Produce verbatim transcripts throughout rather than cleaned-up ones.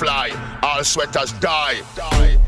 fly, all sweaters die. die, die.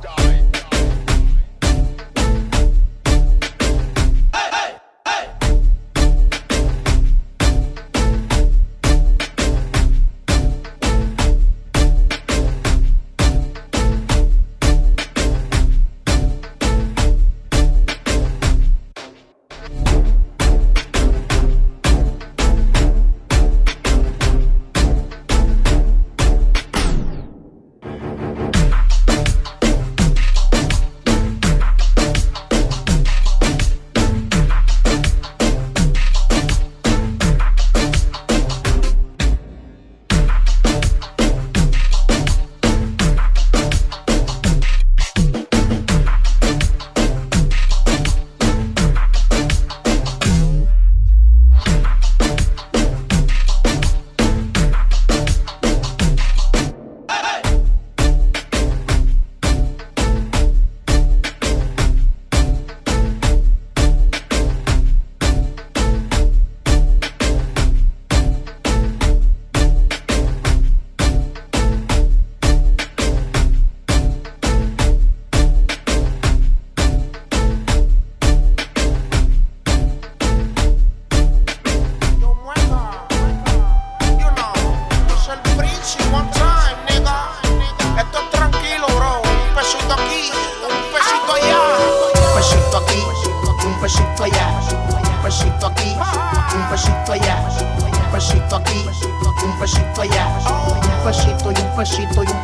Y un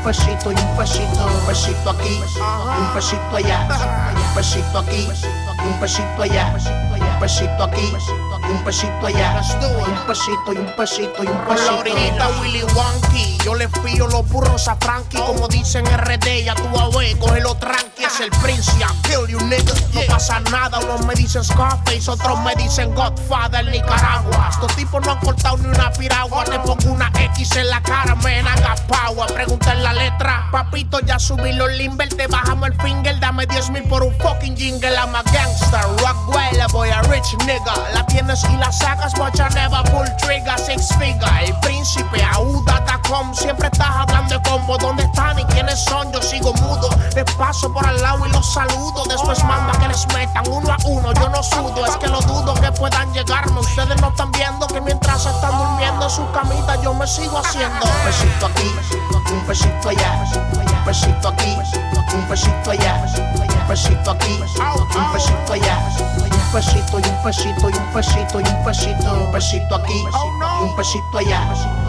pesito y un pesito. La orillita Willy Wonky, yo le fío los burros a Frankie. Como dicen R D, ya tú a ver, cógelo tranqui. Es el Prince, I kill you niggas. No pasa nada, unos me dicen Scarface, otros me dicen Godfather Nicaragua. Estos tipos no han cortado ni una piragua. Te pongo una X en la cara, man, I got power. Pregunten la letra, papito, ya subí los limber. Te bajamos el finger, dame diez mil por un fucking jingle. I'm a gangster, Rockwell, boy, a rich nigga. La tienes y la sacas, but you never pull trigger. Six figure, el príncipe, aúda punto com. Siempre estás hablando de combo, ¿dónde están y quiénes son? Yo sigo mudo, les paso por al lado y los saludo. Después manda que les metan uno a uno, yo no sudo. Es que lo dudo que puedan llegarme. Ustedes no están viendo que mientras están durmiendo en su camita yo me sigo haciendo. Un pesito aquí, un pesito allá. Un pesito aquí, un pesito allá. Un pesito aquí, un pesito allá. Un pesito y un pesito y un pesito y un pesito. Un pesito aquí, un pesito allá.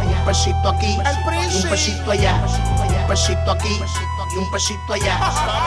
Un pesito aquí, un pesito allá. Un pesito aquí y un pesito allá.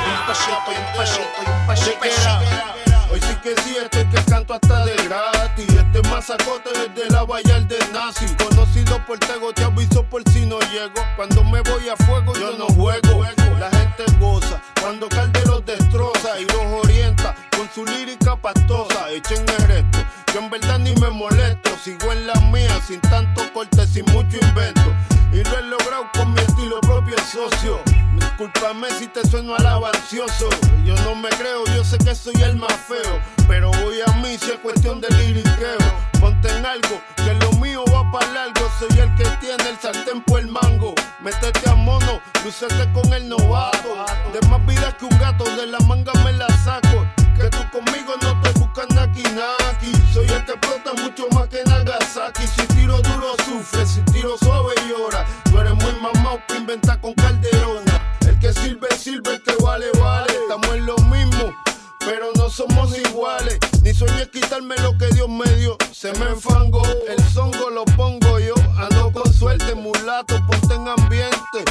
Un pesito y un pesito y un pesito. Pesito. Hoy sí que sí, este que canto hasta de gratis. Este masacote es de la valla de nazi. Conocido por Tego, te aviso por si no llego. Cuando me voy a fuego yo no juego. La gente goza cuando Caldero destroza y los orienta con su lírica pastosa. Echen el resto, yo en verdad ni me molesto. Sigo en la mía sin tanto corte, sin mucho invento. Y lo he logrado con mi estilo propio, socio. Discúlpame si te sueno alabancioso. Yo no me creo, yo sé que soy el más feo. Pero voy a mí si es cuestión de liriqueo. Ponte en algo, que lo mío va para largo. Soy el que tiene el sartén por el mango. Métete a mono, lúcete con el novato. De más vida que un gato, de la manga me la saco. Que tú conmigo no te buscas Naki Naki. Soy el que explota mucho más que Nagasaki. Si tiro duro sufre, si tiro suave llora. Tú eres muy mamao que inventa con Calderón. El que sirve, sirve, el que vale, vale. Estamos en lo mismo, pero no somos iguales. Ni soñé quitarme lo que Dios me dio. Se me enfangó, el songo lo pongo yo. Ando con suerte, mulato, ponte en ambiente.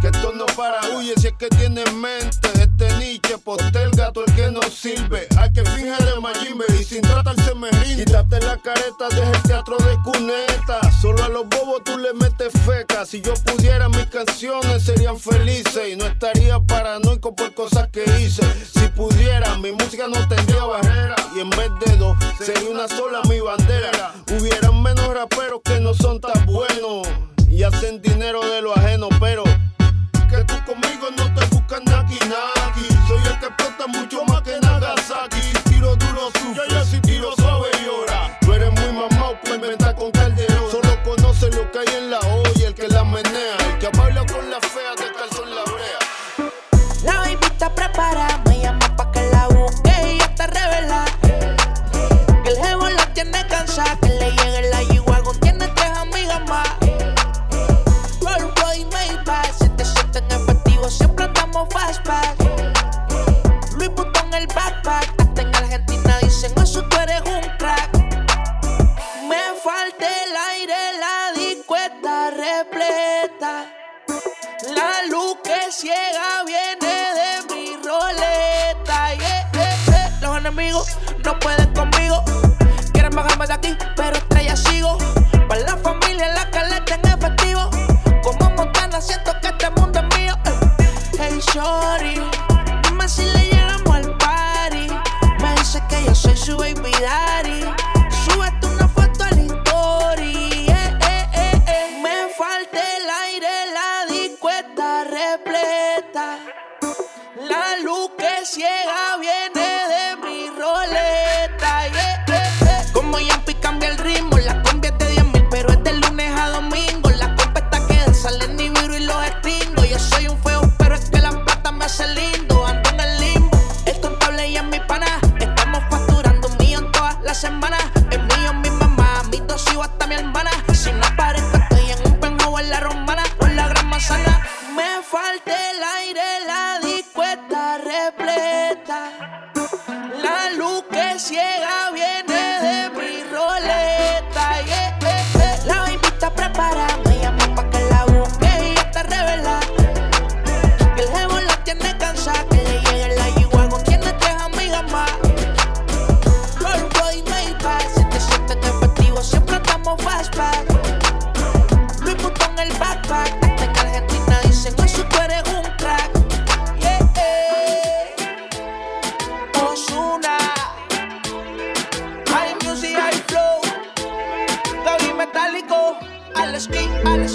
Que esto no para, huye si es que tiene mente. Este niche, poste el gato, el que no sirve. Hay que finge de Majimbe y sin tratarse me rinde. Quítate la careta, deja el teatro de cuneta. Solo a los bobos tú le metes feca. Si yo pudiera, mis canciones serían felices. Y no estaría paranoico por cosas que hice. Si pudiera, mi música no tendría barrera. Y en vez de dos, sería una sola mi bandera. Hubieran menos raperos que no son tan buenos. Y hacen dinero de lo ajeno, pero... que tú conmigo no te buscas Naki Naki. Soy el que explota mucho más que Nagasaki. Tiro duro sufre, yo si tiro suave llora. Tú eres muy mamao, pues inventa con Calderón. Solo conoce lo que hay en la olla, el que la menea, el que baila con la fea de Calderón. salte el aire, la disco está repleta. La luz que ciega viene de mi roleta. Yeah, yeah, yeah. Los enemigos no pueden conmigo. Quieren bajarme de aquí, pero hasta allá sigo. Para la familia, la caleta en efectivo. Como Montana, siento que este mundo es mío. Hey, shorty, dime si le llegamos al party. Me dice que yo soy su baby daddy. Súbete una foto a la historia. Eh, eh, eh. Me falta el aire, la disco está repleta. La luz que ciega viene de mi roleta. Yeah, eh, eh. Como Yampi cambia el ritmo, la cumbia es de diez mil, pero es de lunes a domingo. La compa está que dan, salen ni viro y los extingo. Yo soy un feo, pero es que la plata me hace lindo. Ando en el limbo, el contable y es mi pana. Estamos facturando un millón todas las semanas. Hasta mi hermana, si no aparezco estoy en un penjo en la romana, con la gran manzana. Me falta el aire, la disco está repleta. La luz que ciega viene de mi roleta. Yeah, yeah, yeah. La baby está preparada, me llama pa' que la busque y está revelada. Que el jevo la tiene cansada, que le llegue el like igual con tiene tres amigas más. Roll boy, make pass, si te sientes efectivo siempre. Fastback, Luis Butón el backpack. Hasta que Argentina dice no, si tú eres un crack. Yeah, yeah. Ozuna, high music, high flow. Gaby metálico, al esquí, al esquí, yeah. Mami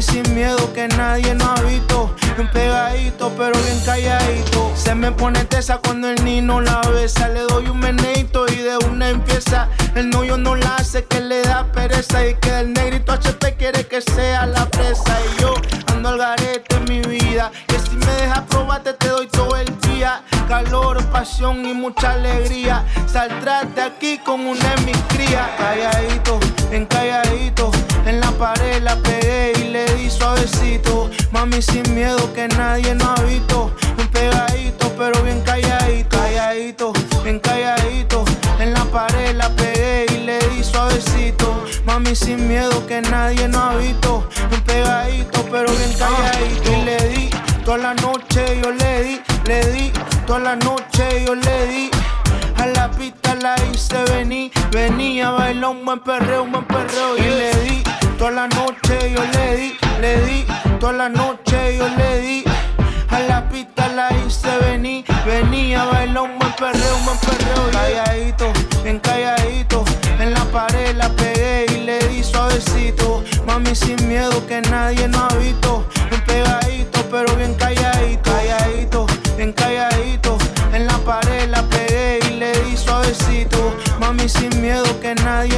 sin miedo que nadie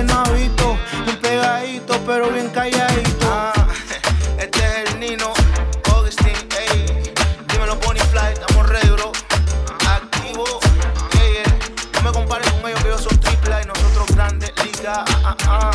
no ha visto, un pegadito. calladito, pero bien calladito. Ah, este es el Nino, Augustin, ey. Dímelo, Bonnie Flight, estamos ready, bro. Activo, ey, yeah, yeah. No me compares con ellos, que ellos son triple A y nosotros grandes ligas. Ah, ah, ah.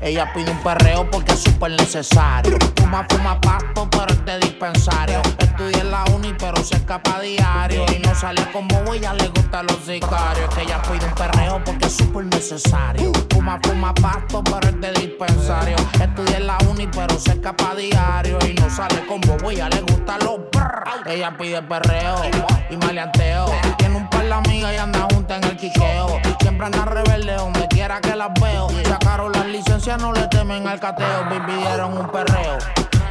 Ella pide un perreo porque es súper necesario. Fuma, fuma pasto, pero es de dispensario. Estudia en la uni, pero se escapa a diario. Y no sale como voy, ya le gustan los sicarios. Es que ella pide un perreo porque es súper necesario. Fuma, fuma pasto, pero es de dispensario. Estudia en la uni, pero se escapa a diario. Y no sale como voy, ya le gustan los brrr. Ella pide perreo y malianteo. Tiene un par de amigas y anda junta en el quiqueo. Siempre anda rebelde donde quiera que las veo. Sacaron las licencias, no le temen al cateo, baby, dieron un perreo,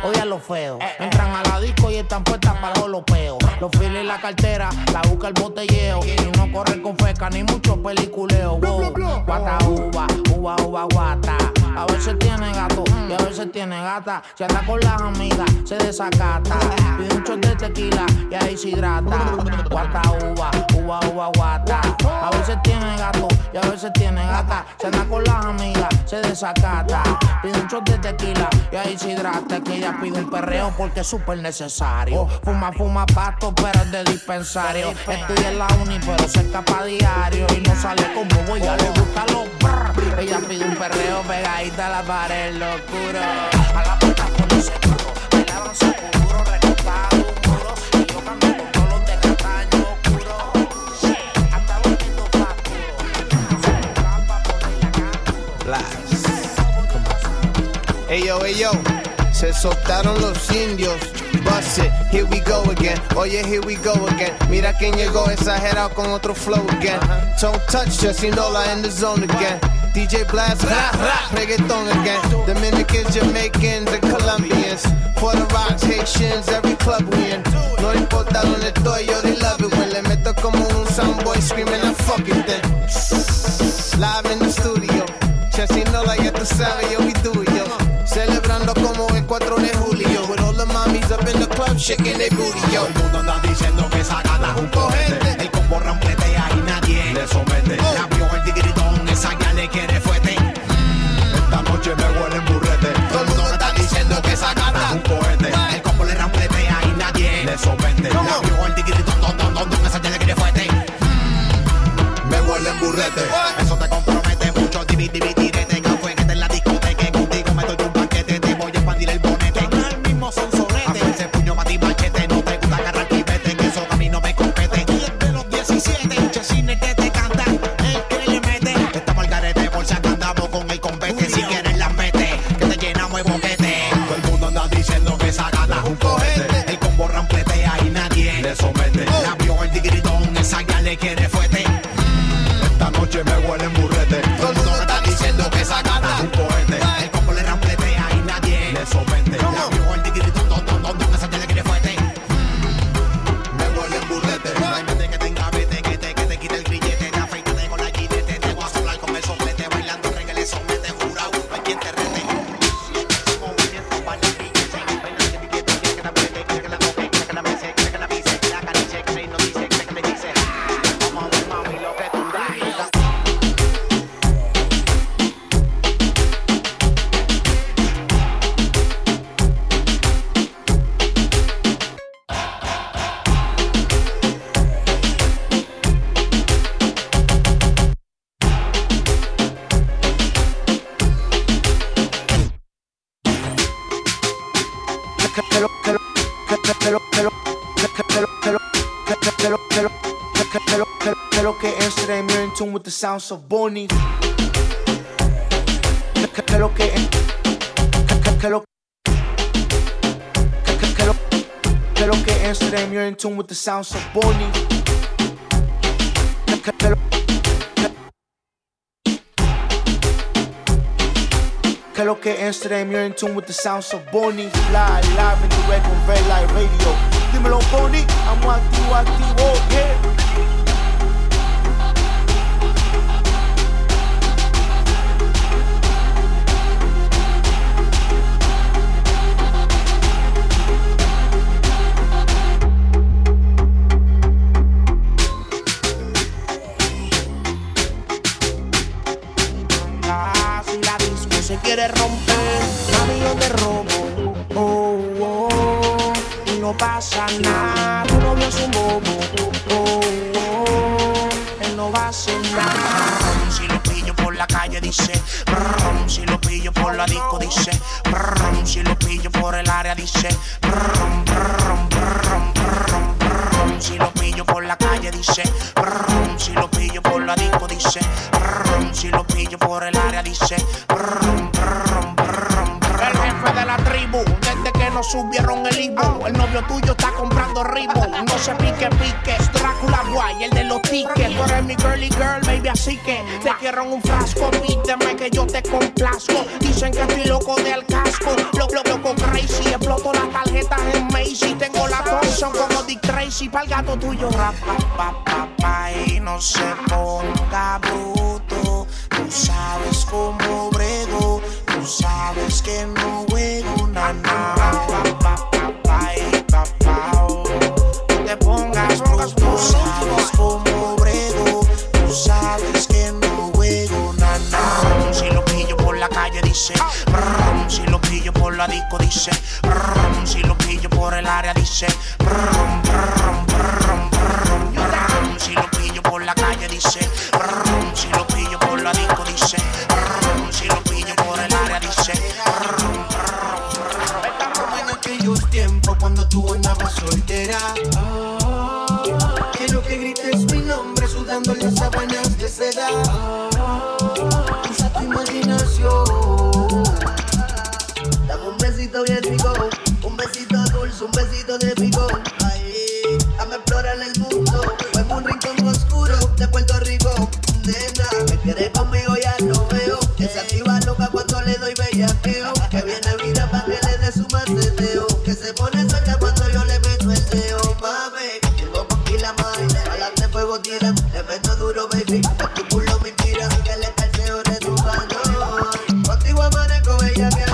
odian los feos, entran a la disco y están puestas para los jolopeos, los files y la cartera, la busca el botelleo, y no corren con feca, ni mucho peliculeo, wow. Guata uva, uva uva guata, a veces tiene gato y a veces tiene gata, se anda con las amigas, se desacata, pide un shot de tequila y ahí se hidrata, guata uva, uva uva guata, a veces tiene gato y a veces tiene gata, se anda con las amigas, se desacata. Pide un shot de tequila y ahí se hidrata. Que ella pide un perreo porque es súper necesario. Fuma, fuma pasto, pero es de dispensario. Estudia en la uni, pero se escapa a diario. Y no sale como voy, ya le gusta los brr. Ella pide un perreo pegadita a la pared, locura. A la puerta con ese burro, bailaban su burro, recortado un muro. Y yo cambié con color de castaño oscuro. Hasta volviendo facturo. La Ayo, ayo, se soltaron los indios. Bust it, here we go again. Oye, here we go again. Mira quién llegó, exagerado con otro flow again. Don't touch, Chessinola in the zone again. D J Blast, reggaeton again. Dominicans, Jamaicans, and Colombians. Puerto Rocks, Haitians, every club we in. No importa donde estoy, yo they love it when le meto como un soundboy screaming, I fuck it then. Live in the studio. Chessinola, ya tú sabes, yo we do it, yo. Celebrando como el cuatro de julio. With all the mommies up in the club shaking their booty, yo. Todo el mundo anda diciendo que esa gata es un cojete. El combo rampletea y nadie le somete. Oh. La vio el tigritón, esa gata le quiere fuete. Mm. Esta noche me huele en burrete. Todo el mundo está diciendo que esa gata es un cojete. El combo le rampletea y nadie le somete. Come la vio el tigritón, don, don, don, don, esa gata le quiere fuete. Mm. Me huele en burrete. What? Eso te compromete mucho, divi, divi, direte. Son sonete, ese puño para ti machete, no te gusta agarrar pibete, que eso a mí no me compete. Y el de los tune with the sounds of Bonnie. Que lo que que lo que lo que Amsterdam, you're in tune with the sounds of Bonnie. Que lo que Amsterdam, you're in tune with the sounds of Bonnie. Fly live and direct on Red Light Radio. Dímelo Bonnie, I'm activo, activo, yeah. Quieres romper, mami, yo te robo, oh, oh, y no pasa nada, tu novio es un bobo, oh, oh, él no va a hacer nada. Si lo pillo por la calle dice, brum, si lo pillo por la disco dice, brum, si lo pillo por el área dice, brum, brum, brum, brum, brum, si lo pillo por la calle dice, brum, si lo pillo por la disco dice, brum, si lo pillo por el área dice, brum. Subieron el Ivo, el novio tuyo está comprando Reebok. No se pique, pique, es Drácula guay, el de los tickets. Tú eres mi girly girl, baby, así que te quiero en un frasco. Pídeme que yo te complazco. Dicen que estoy loco del casco, loco, loco, crazy. Exploto las tarjetas en Macy. Tengo la Thompson como Dick Tracy pa'l gato tuyo. Rap, pa, pa, pa, y no se ponga bruto. Tú sabes cómo brego, tú sabes que no juego nada. Brum, si lo pillo por la disco dice, brum, si lo pillo por el área dice, brum, brum, brum, brum, brum, si lo pillo por la calle dice, brum, si lo pillo por la disco dice, brum, si lo pillo por el área dice, brum, brum, brum. En aquellos tiempos cuando tú andabas soltera, quiero que grites mi nombre sudando las sábanas de seda. Usa tu imaginación. Un besito bien rico, un besito dulce, un besito de pico. Ay, dame explorar el mundo, en un rincón oscuro de Puerto Rico. Nena, me quedé conmigo, ya lo veo. Esa tiba loca cuando le doy bellaqueo. Que viene vida pa' que le dé su maceteo. Que se pone suelta cuando yo le meto el dedo. Mame, llego con pila madre, balas de fuego tiran. Le meto duro, baby, a tu culo me tira. Que le perseo de tu mano. Contigo amanezco bellaqueo.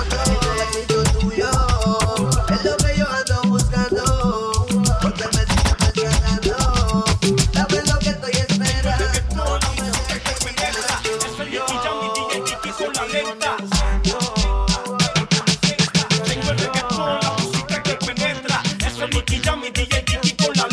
Tengo el reggaeton, la música que penetra. Eso es Nicky Jam y D J Nicky con la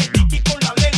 letra.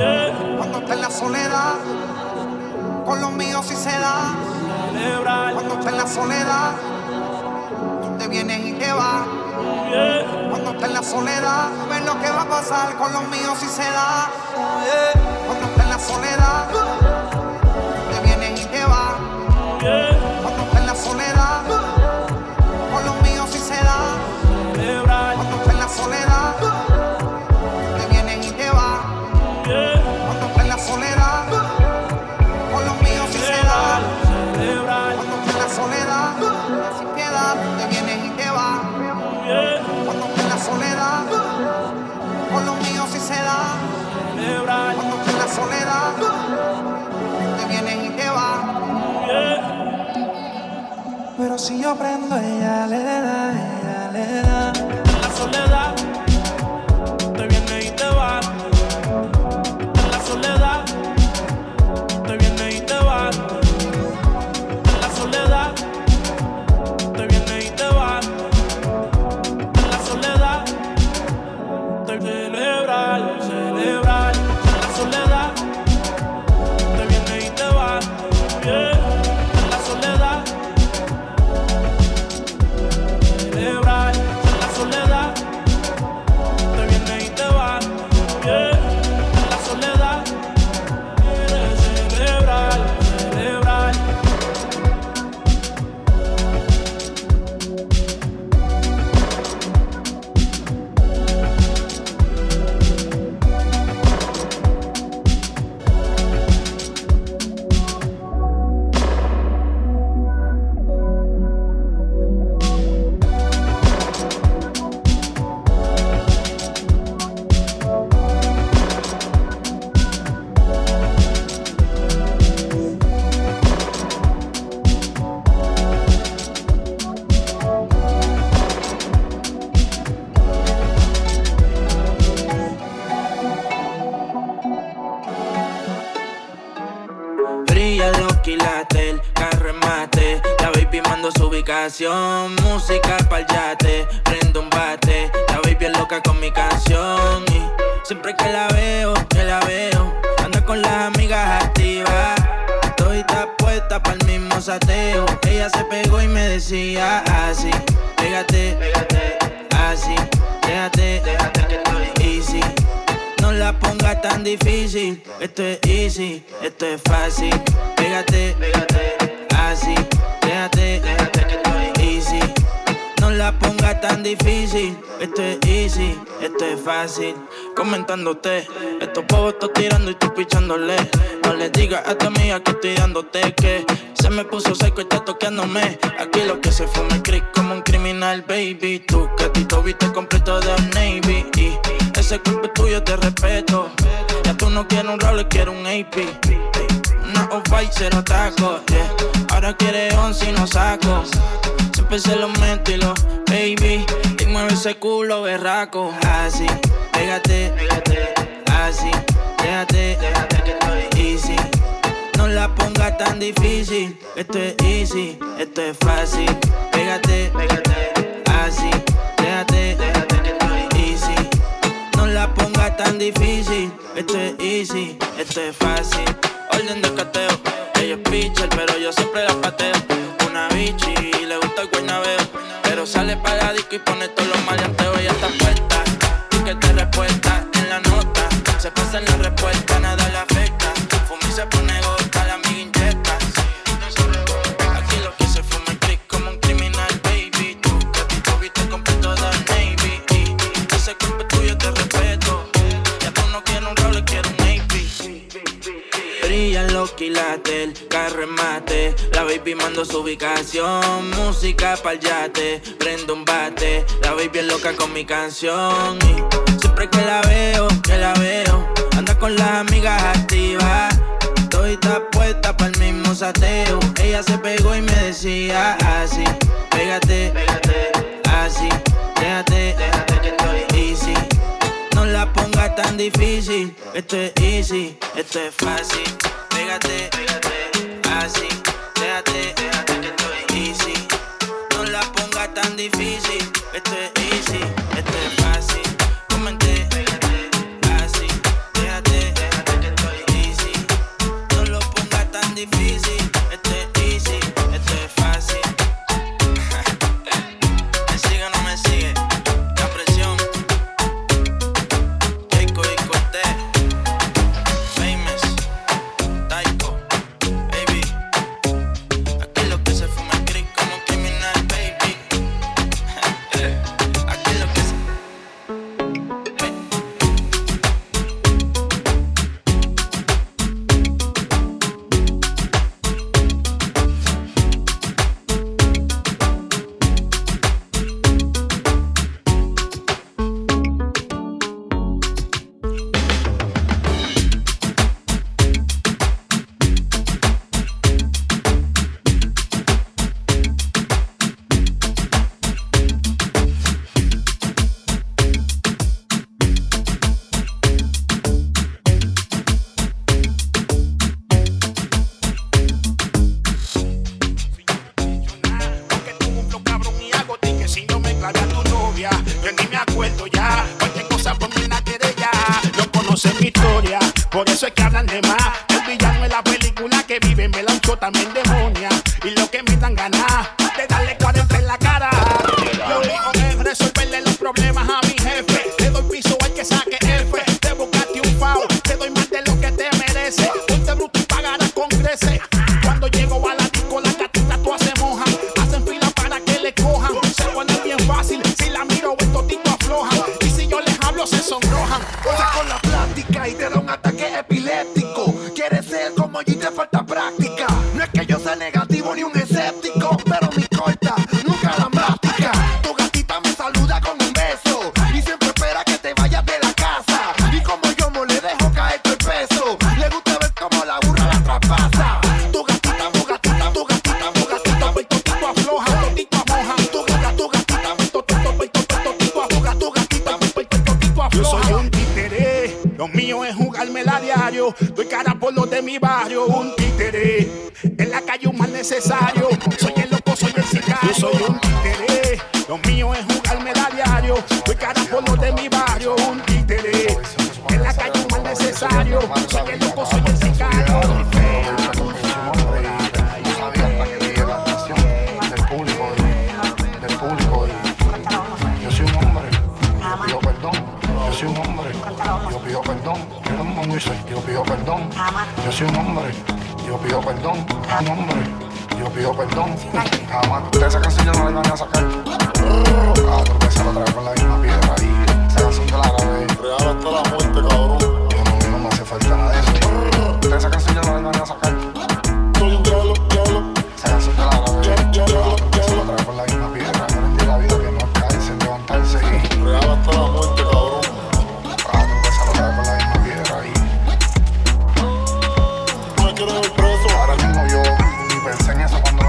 bien. Cuando esté en la soledad, con los míos sí se da. Celebrar. Cuando esté en la soledad, tú te vienes y te vas. Yeah. Cuando esté en la soledad, ves lo que va a pasar, con los míos sí se da. Yeah. Cuando esté en la soledad, tú te vienes y te vas. Yeah. Cuando esté en la soledad, con los míos sí se da. Celebrar. Cuando esté en la soledad, tú te vienes y te vas. Yeah. Cuando esté en la soledad, con los míos sí se da. Celebrar. Cuando esté en la soledad, sin piedad, tú te vienes y te vas. Cuando esté en la soledad, con los míos sí se da. Cuando esté en la soledad, te vienes y te vas. Pero si yo prendo, ella le da, ella le da. En la soledad, te vienes y te vas. En la soledad, te vienes y te vas. En la soledad, te vienes y te vas. Celebrar, celebrar, en la soledad, te vienes y te vas, yeah. En la soledad, celebrar, en la soledad, te vienes y te vas, yeah. En la soledad, celebrar, celebrar. Música pa'l yate, prendo un bate. La voy bien loca con mi canción y siempre que la veo, que la veo, anda con las amigas activas. Todita puesta pa'l mismo sateo. Ella se pegó y me decía así, pégate, pégate, así, déjate, déjate que estoy easy. No la pongas tan difícil, esto es easy, esto es fácil. Pégate, pégate, así, déjate, déjate que estoy easy. No la pongas tan difícil, esto es easy, esto es fácil. Comentándote, estos pavos estoy tirando y tú pichándole. No le digas a tu amiga que estoy dándote que se me puso seco y está toqueándome. Aquí lo que se fuma es crick como un criminal, baby. Tú que a ti te viste completo de Navy y ese cuerpo es tuyo, te respeto. Ya tú no quieres un Rolex, quieres un A P. Una off-white, cero tacos, yeah. Ahora quiere once y no saco. Siempre se lo meto y lo, baby. Y mueve ese culo berraco. Así, pégate, pégate, así, déjate, déjate que estoy easy. No la pongas tan difícil, esto es easy, esto es fácil. Pégate, pégate, así, déjate, déjate que estoy easy. No la pongas tan difícil, esto es easy, esto es fácil. Orden de cateo, ella es pitcher, pero yo siempre la pateo. Una bichi, le gusta el guaynabeo, pero sale para la disco y pone todos los malianteos. Ella está puesta, tú que te respuesta en la nota. Se pasa en la respuesta, nada le afecta. Fuma y se pone gota, la amiga inyecta. Aquí lo que se fuma es crick como un criminal, baby. Tú que a ti te viste completo de Navy. Y ese cuerpo es tuyo, te respeto. Ya tú no quieres un Rolex, quieres un A P. Brillan los quilates, el carro en mate. La baby mando su ubicación. Música pa'l yate, prendo un bate. La baby es loca con mi canción y siempre que la veo, que la veo, anda con las amigas activas. Todita puesta pa'l mismo sateo. Ella se pegó y me decía así, pégate, pégate, así, déjate, déjate que estoy easy. No la pongas tan difícil, esto es easy, esto es fácil. Pégate, pégate, así, déjate, déjate que estoy easy. No la pongas tan difícil, esto es easy, esto es fácil. Comente, pégate, así, déjate, déjate. difícil, esto es easy, esto es fácil. ¿Me sigue o no me sigue? La presión. Jaco y Corté, Famous, Taiko, baby. Aquí lo que se fuma es gris como un criminal, baby. Aquí lo que se... Ahora mismo yo ni pensé en eso cuando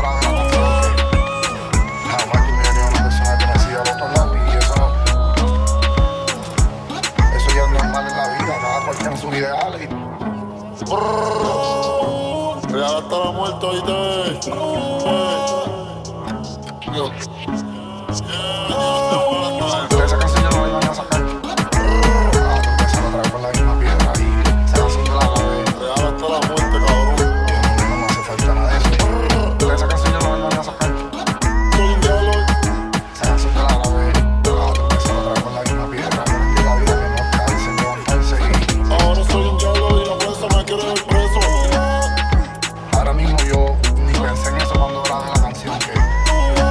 grabé la canción que de mi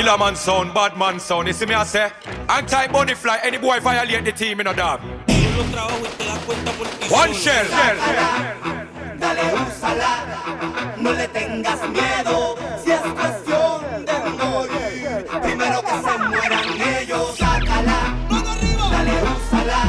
Killer man sound, bad man sound. You see me I say? Anti body fly. Any boy violate the team in a dab. One shell. Dale, úsala. No le tengas miedo. Si es cuestión de morir, primero que se mueran ellos. Sácala. Dale, úsala.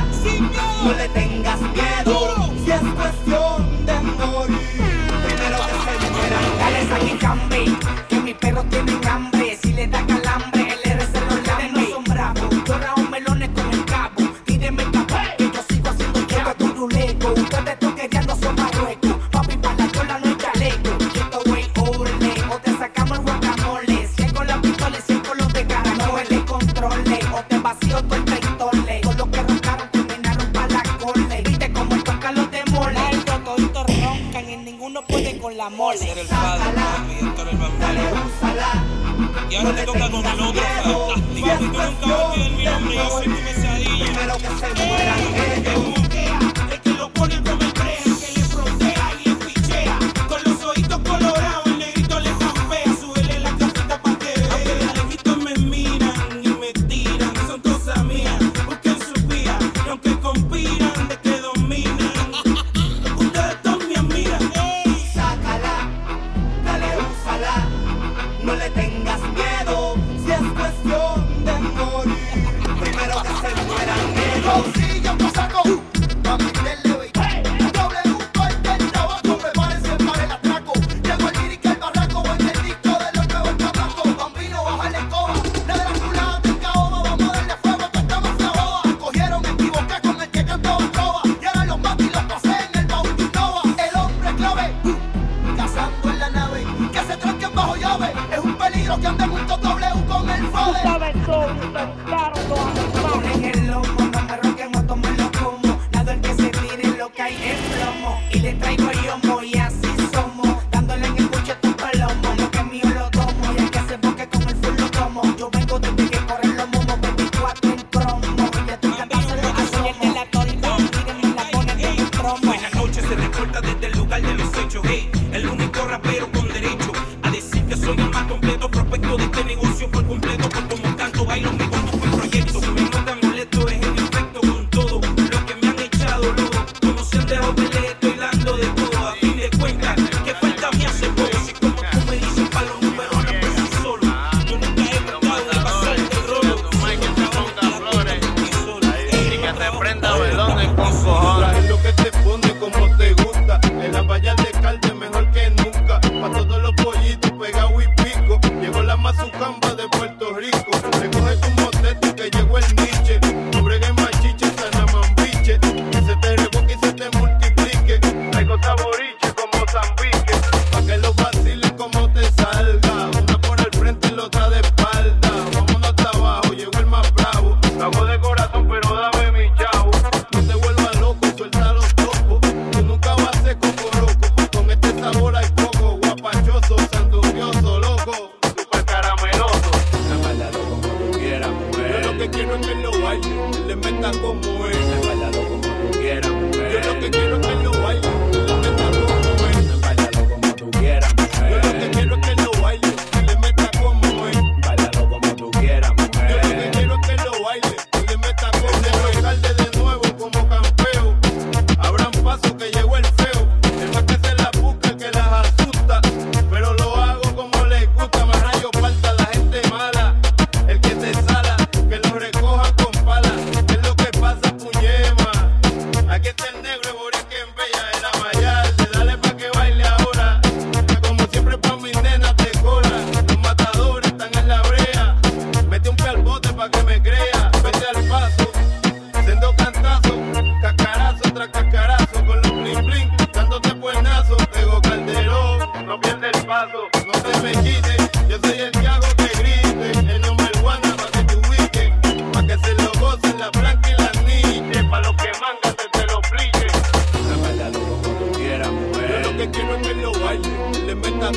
No le tengas miedo. Si es cuestión de morir, primero que se mueran. Dale, saque cambe. Que mis perros tienen hambre. Le da calambre, el R C lo llame. No son bravos, yo rajo melones con el cabo. Tírenme el cabo, que yo sigo haciendo yoga. Yo turuleco, ustedes toqueteando son marruecos. Papi, para la cola no hay chaleco. Esto güey, ole, o te sacamos el guacamole. Cien con las pistolas, cien con los de cara. No le controle, o te vacío todo el traitole. Todos los que roncaron terminaron para la cole. Viste como el toca los de mole. Ay, todos roncan y ninguno puede con la mole. Ser el padre, dale, úsala. Y ahora te toca con el otro fantástico. Si tú nunca vas a pedir mi nombre, yo soy tu pesadilla. Primero que se muera el que buquea, el que lo pone como el crea, el que le frontea y le pichea. Con los ojitos colorados, el negrito le rompea. Súbele la casita pa' que vea. Aunque de lejitos me miran y me tiran, son cosas mías, busquen sus vías. Y aunque conspiran de que dominan, ustedes son mi amiga. Ey, sácala, dale, úsala. No le tengas miedo.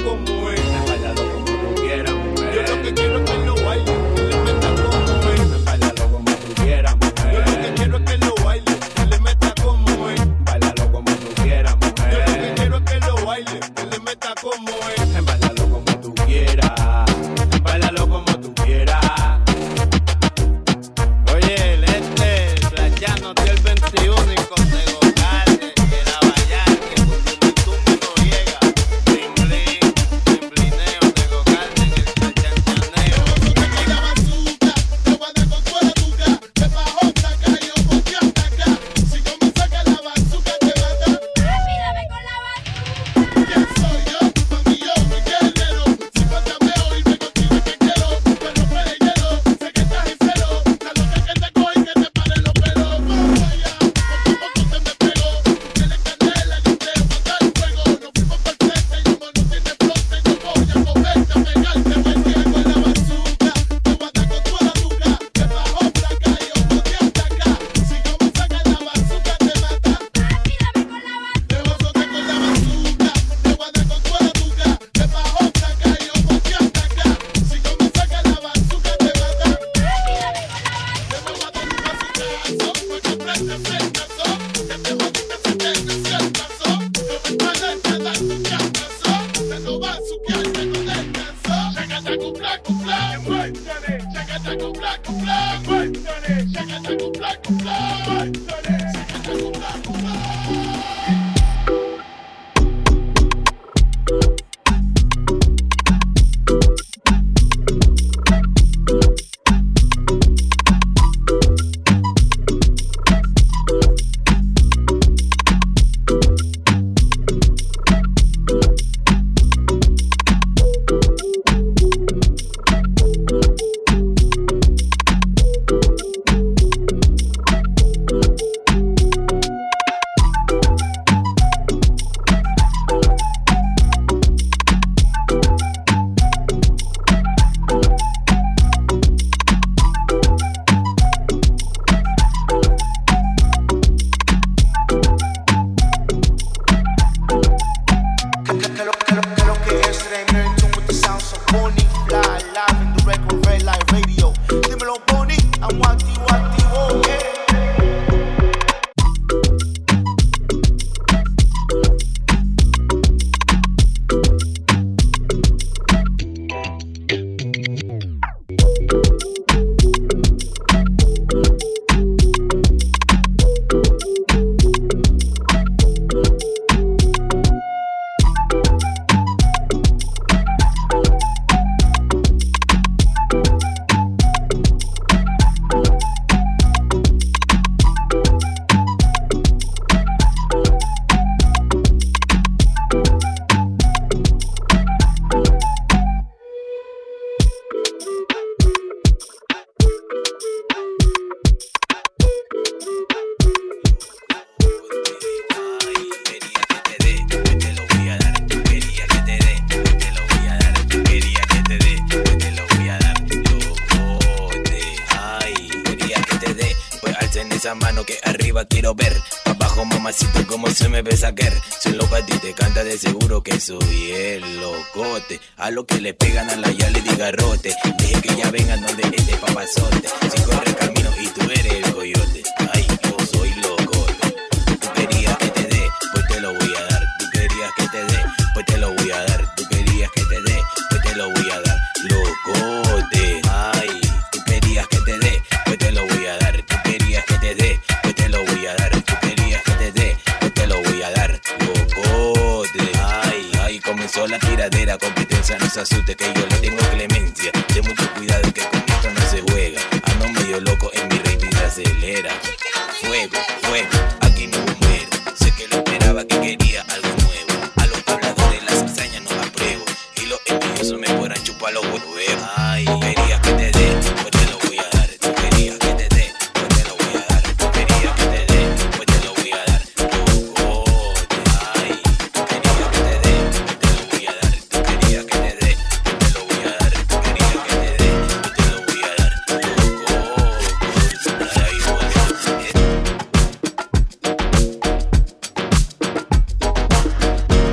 Como es, bailalo como tú quieras, bailalo como tú quieras. se lo va a suquearse con el tensor. Chacata con plan, con plan, muéstrale. Chacata con plan, con plan, muéstrale. Chacata con plan, con plan, muéstrale. Chacata con plan, con plan. A lo que le pegan a la ya le diga rote. Deje que ya vengan donde este papazote. Si corre el camino y tú eres el coyote. Ay, yo soy locote. Tú querías que te dé, pues te lo voy a dar. Tú querías que te dé, pues te lo voy a dar. Tú querías que te dé, pues te lo voy a dar. Locote. Ay, tú querías que te dé, pues te lo voy a dar. Tú querías que te dé, pues te lo voy a dar. Tú querías que te dé, pues te lo voy a dar. Locote. Ay, ay, comenzó la tiradera con no se asuste que yo le tengo clemencia. De mucho cuidado que con esto no se juega. Ando medio loco en mi rating se acelera. Fuego, fuego, aquí no muero. Sé que lo esperaba, que quería algo nuevo. A los habladores las cizañas no las apruebo. Y los envidiosos me podrán chupar los huevos. Ay, quería que te dé, pues te lo voy a dar. Quería que te dé, pues te lo voy a dar. Quería que te dé, pues te lo voy a dar. Oh, ay, quería que te dé, pues te lo voy a dar. Quería que te dé, yo te lo voy a dar. Quería que te dé, yo te lo voy a dar. Loco,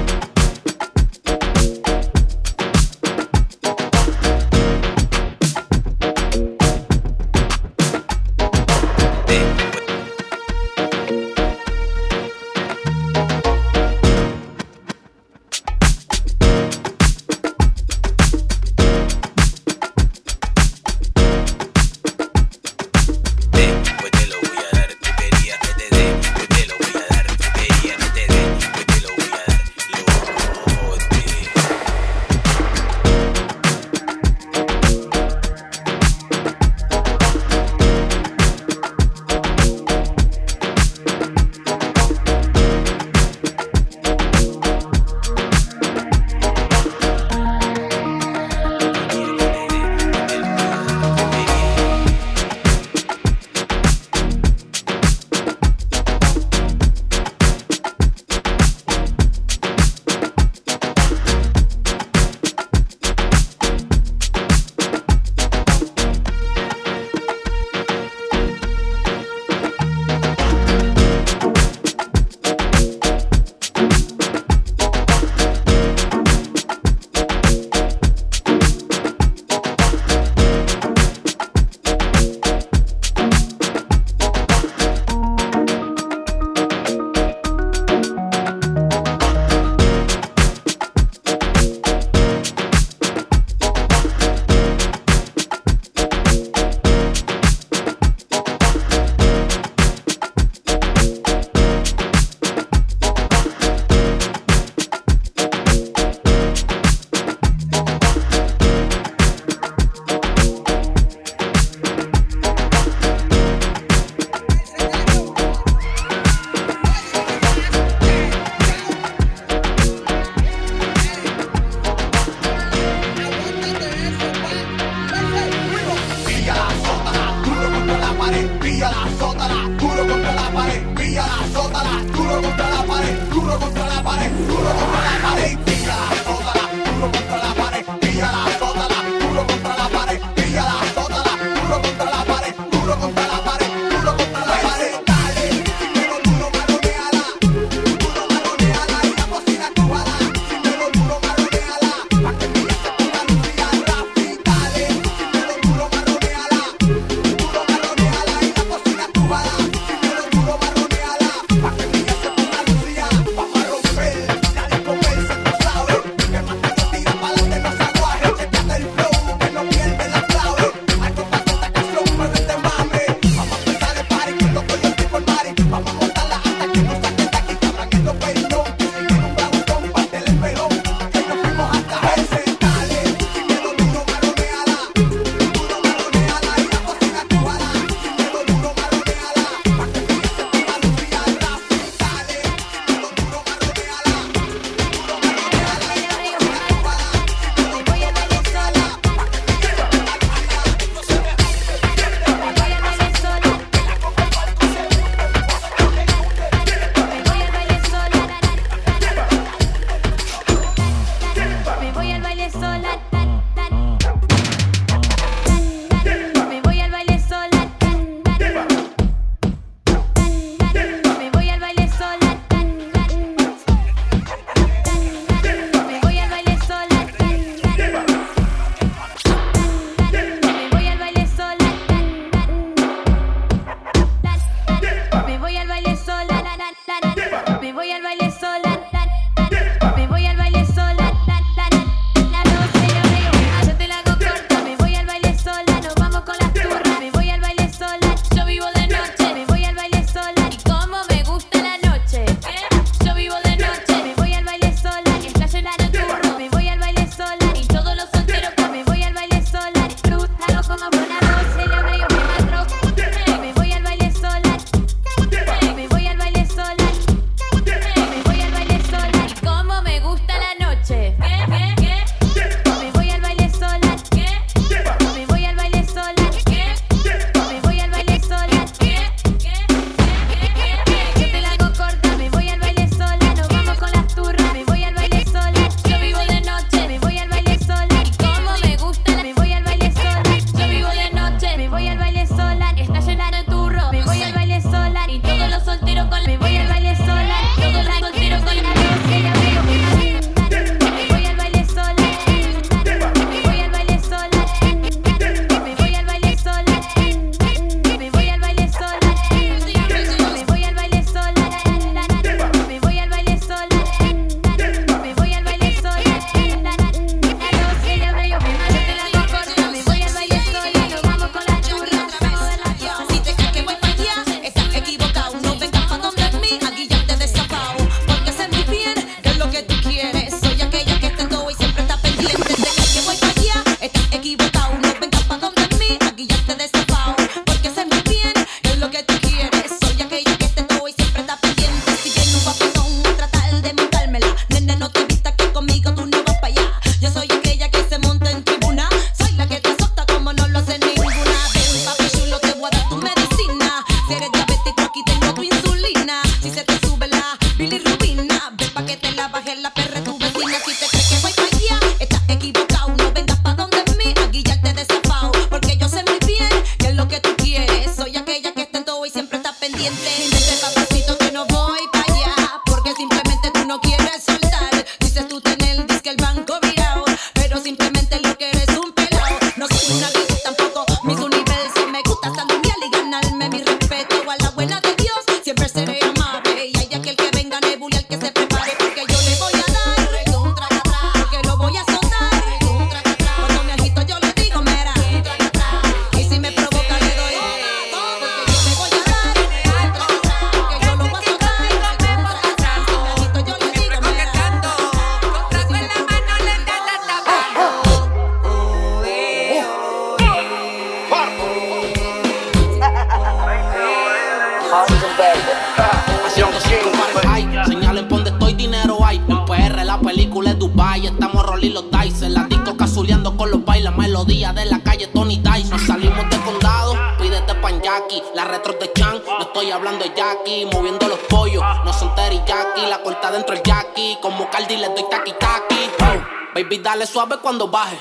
Chessinola y los Tyson. La disco cazuleando con los bailes, melodía de la calle Tony Tyson. Salimos de condado, pídete pan Jackie. La retro de Chan, no estoy hablando de Jackie. Moviendo los pollos, no son Terry Jackie. La corta dentro el Jackie, como Cardi le doy taqui taqui. Wow. Baby dale suave cuando baje,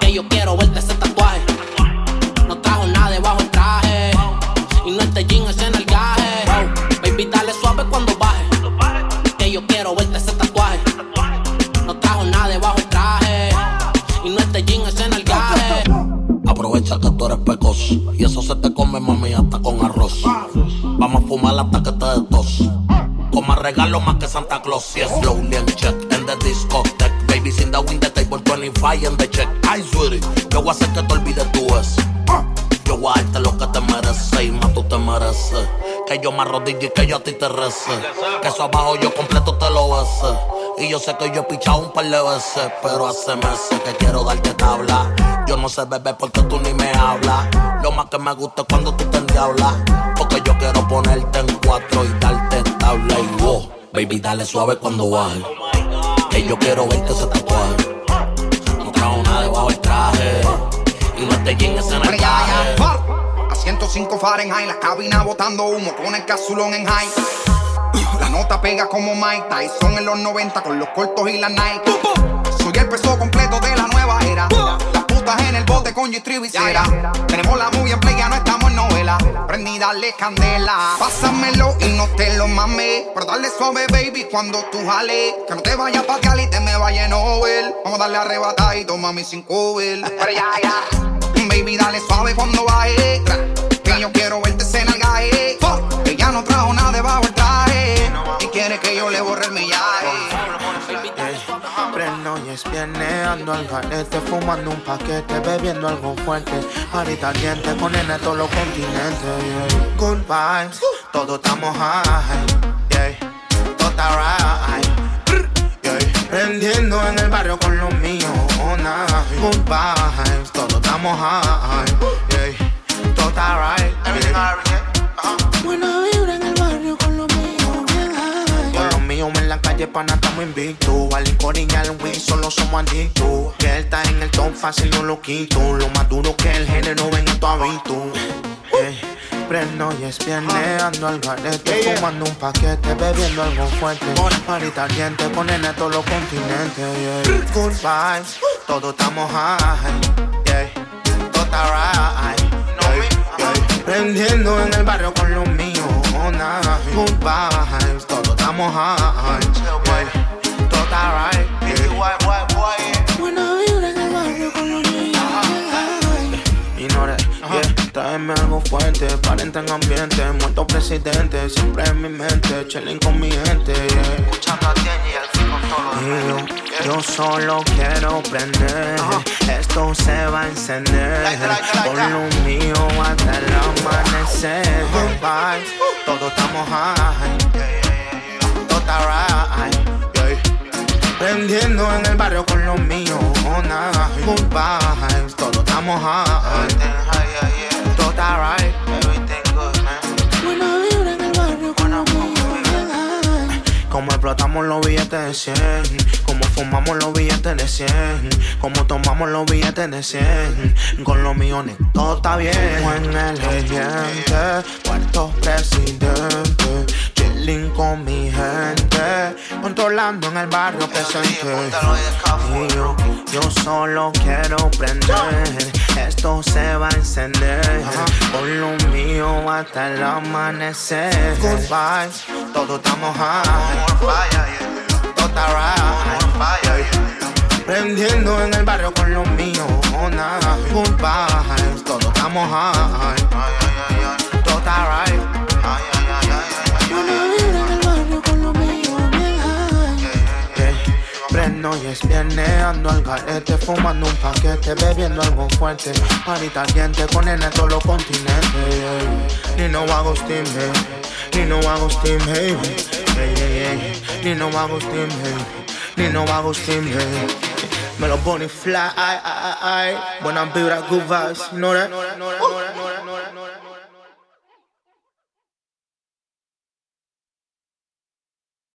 que yo quiero verte ese tatuaje. No trajo nada debajo el traje, y no este jean es en el gaje. Wow. Baby dale suave cuando baje, que yo quiero verte ese tatuaje. No trajo nada debajo el traje, y no este jean es en el gaje. Aprovecha que tú eres pecoz, y eso se te come mami hasta con arroz. Vamos a fumar hasta que te des tos, coma regalo más que Santa Claus. Y es slowly and check en the discotheque. Baby, sin the wind, the table twenty-five and the check. Ay, sweetie, yo voy a hacer que te olvides tú es. Yo voy a darte lo que te mereces y más tú te mereces. Que yo me arrodille y que yo a ti te rece. Que eso abajo yo completo te lo besé. Y yo sé que yo he pichado un par de veces, pero hace meses que quiero darte tabla. Yo no sé bebé porque tú ni me hablas. Lo más que me gusta es cuando tú te endiablas, porque yo quiero ponerte en cuatro y darte tabla y wow. Baby, dale suave cuando baje, que yo quiero verte ese tatuaje. No trajo nada debajo del traje, y no te jean ese en el traje. A ciento cinco Fahrenheit, la cabina botando humo con el casulón en high. La nota pega como Mike Tyson en los noventa con los cortos y la Nike. Soy el peso completo de la nueva era. Las putas en el bote con G tres visera. Tenemos la movie en play, ya no estamos en novela. Prendí, dale candela. Pásamelo y no te lo mames, pero dale suave, baby, cuando tú jales. Que no te vayas pa' Cali y te me vayas en over. Vamos a darle arrebatadito, mami, sin cover. Pero ya, ya. Baby, dale suave cuando baje, que yo quiero verte en el gaje. Que ya no trajo nada debajo el traje, y quiere que yo le borre el millaje. Prendo y es viernes, ando al garete, fumando un paquete, bebiendo algo fuerte. Ahorita diente con nena todos los continentes. Yeah. Good vibes, todos estamos high. Yeah. Todo está right. Yeah. Prendiendo en el barrio con los míos. Oh, nah. Good vibes, todos estamos high. Yeah. Todo está right. Everything, everything. Uh-huh. Buena vibra en el barrio con los míos, bien high. Con los míos en la calle pana estamos invictos. Al licor y al weed solo somos adictos. Que él está en el top fácil no lo quito. Lo más duro que el género venga tu hábito. Prendo y es viernes, ando al garete, yeah, fumando yeah. un paquete, bebiendo algo fuerte. Parita ardiente, ponen a todos los continentes. Yeah. Good vibes, todos estamos high. Yeah. Todo está right. Prendiendo en el barrio con los míos, oh nah, good vibes, todos estamos high, yeah, todo está right, yeah. Buena vibra en el barrio con los míos, yeah. Ignore, yeah, tráeme algo fuerte, para entrar en ambiente, muerto presidente, siempre en mi mente, chilling con mi gente, yeah. Escuchando a Tieñi y al fin con todo el yo solo quiero prender, uh-huh. esto se va a encender. Like that, like that, like that. Con lo mío hasta el amanecer. Good vibes, todos estamos high. Todo está right. Yeah. Prendiendo en el barrio con lo mío. Oh, nah. Good vibes, todos estamos high. Todo está right. Everything good, man. Buena vibra en el barrio con lo mío. Como explotamos los billetes de cien. Fumamos los billetes de cien, como tomamos los billetes de cien. Con los millones todo está bien. En el regente, cuarto presidente, chilling con mi gente, controlando en el barrio presente. Y yo, yo solo quiero prender, esto se va a encender. Con lo mío hasta el amanecer. Good vibes, todos estamos high. Todo está right. Prendiendo en el barrio con los míos, oh nah. Good vibes, todos estamos high. Todo está right. Buena vibra en el barrio con los míos, bien high. Yeah, yeah. Prendo y es viernes, ando al garete, fumando un paquete, bebiendo algo fuerte. Parita ardiente, con nena en todos los continentes. Ni no Agustín, ni no Agustín, hey. Hey, hey, hey. Ni no Agustín, hey. Ni no Agustín, hey. Me lo pone fly, ay, ay, ay. Buenas vibras, good vibes, you know that?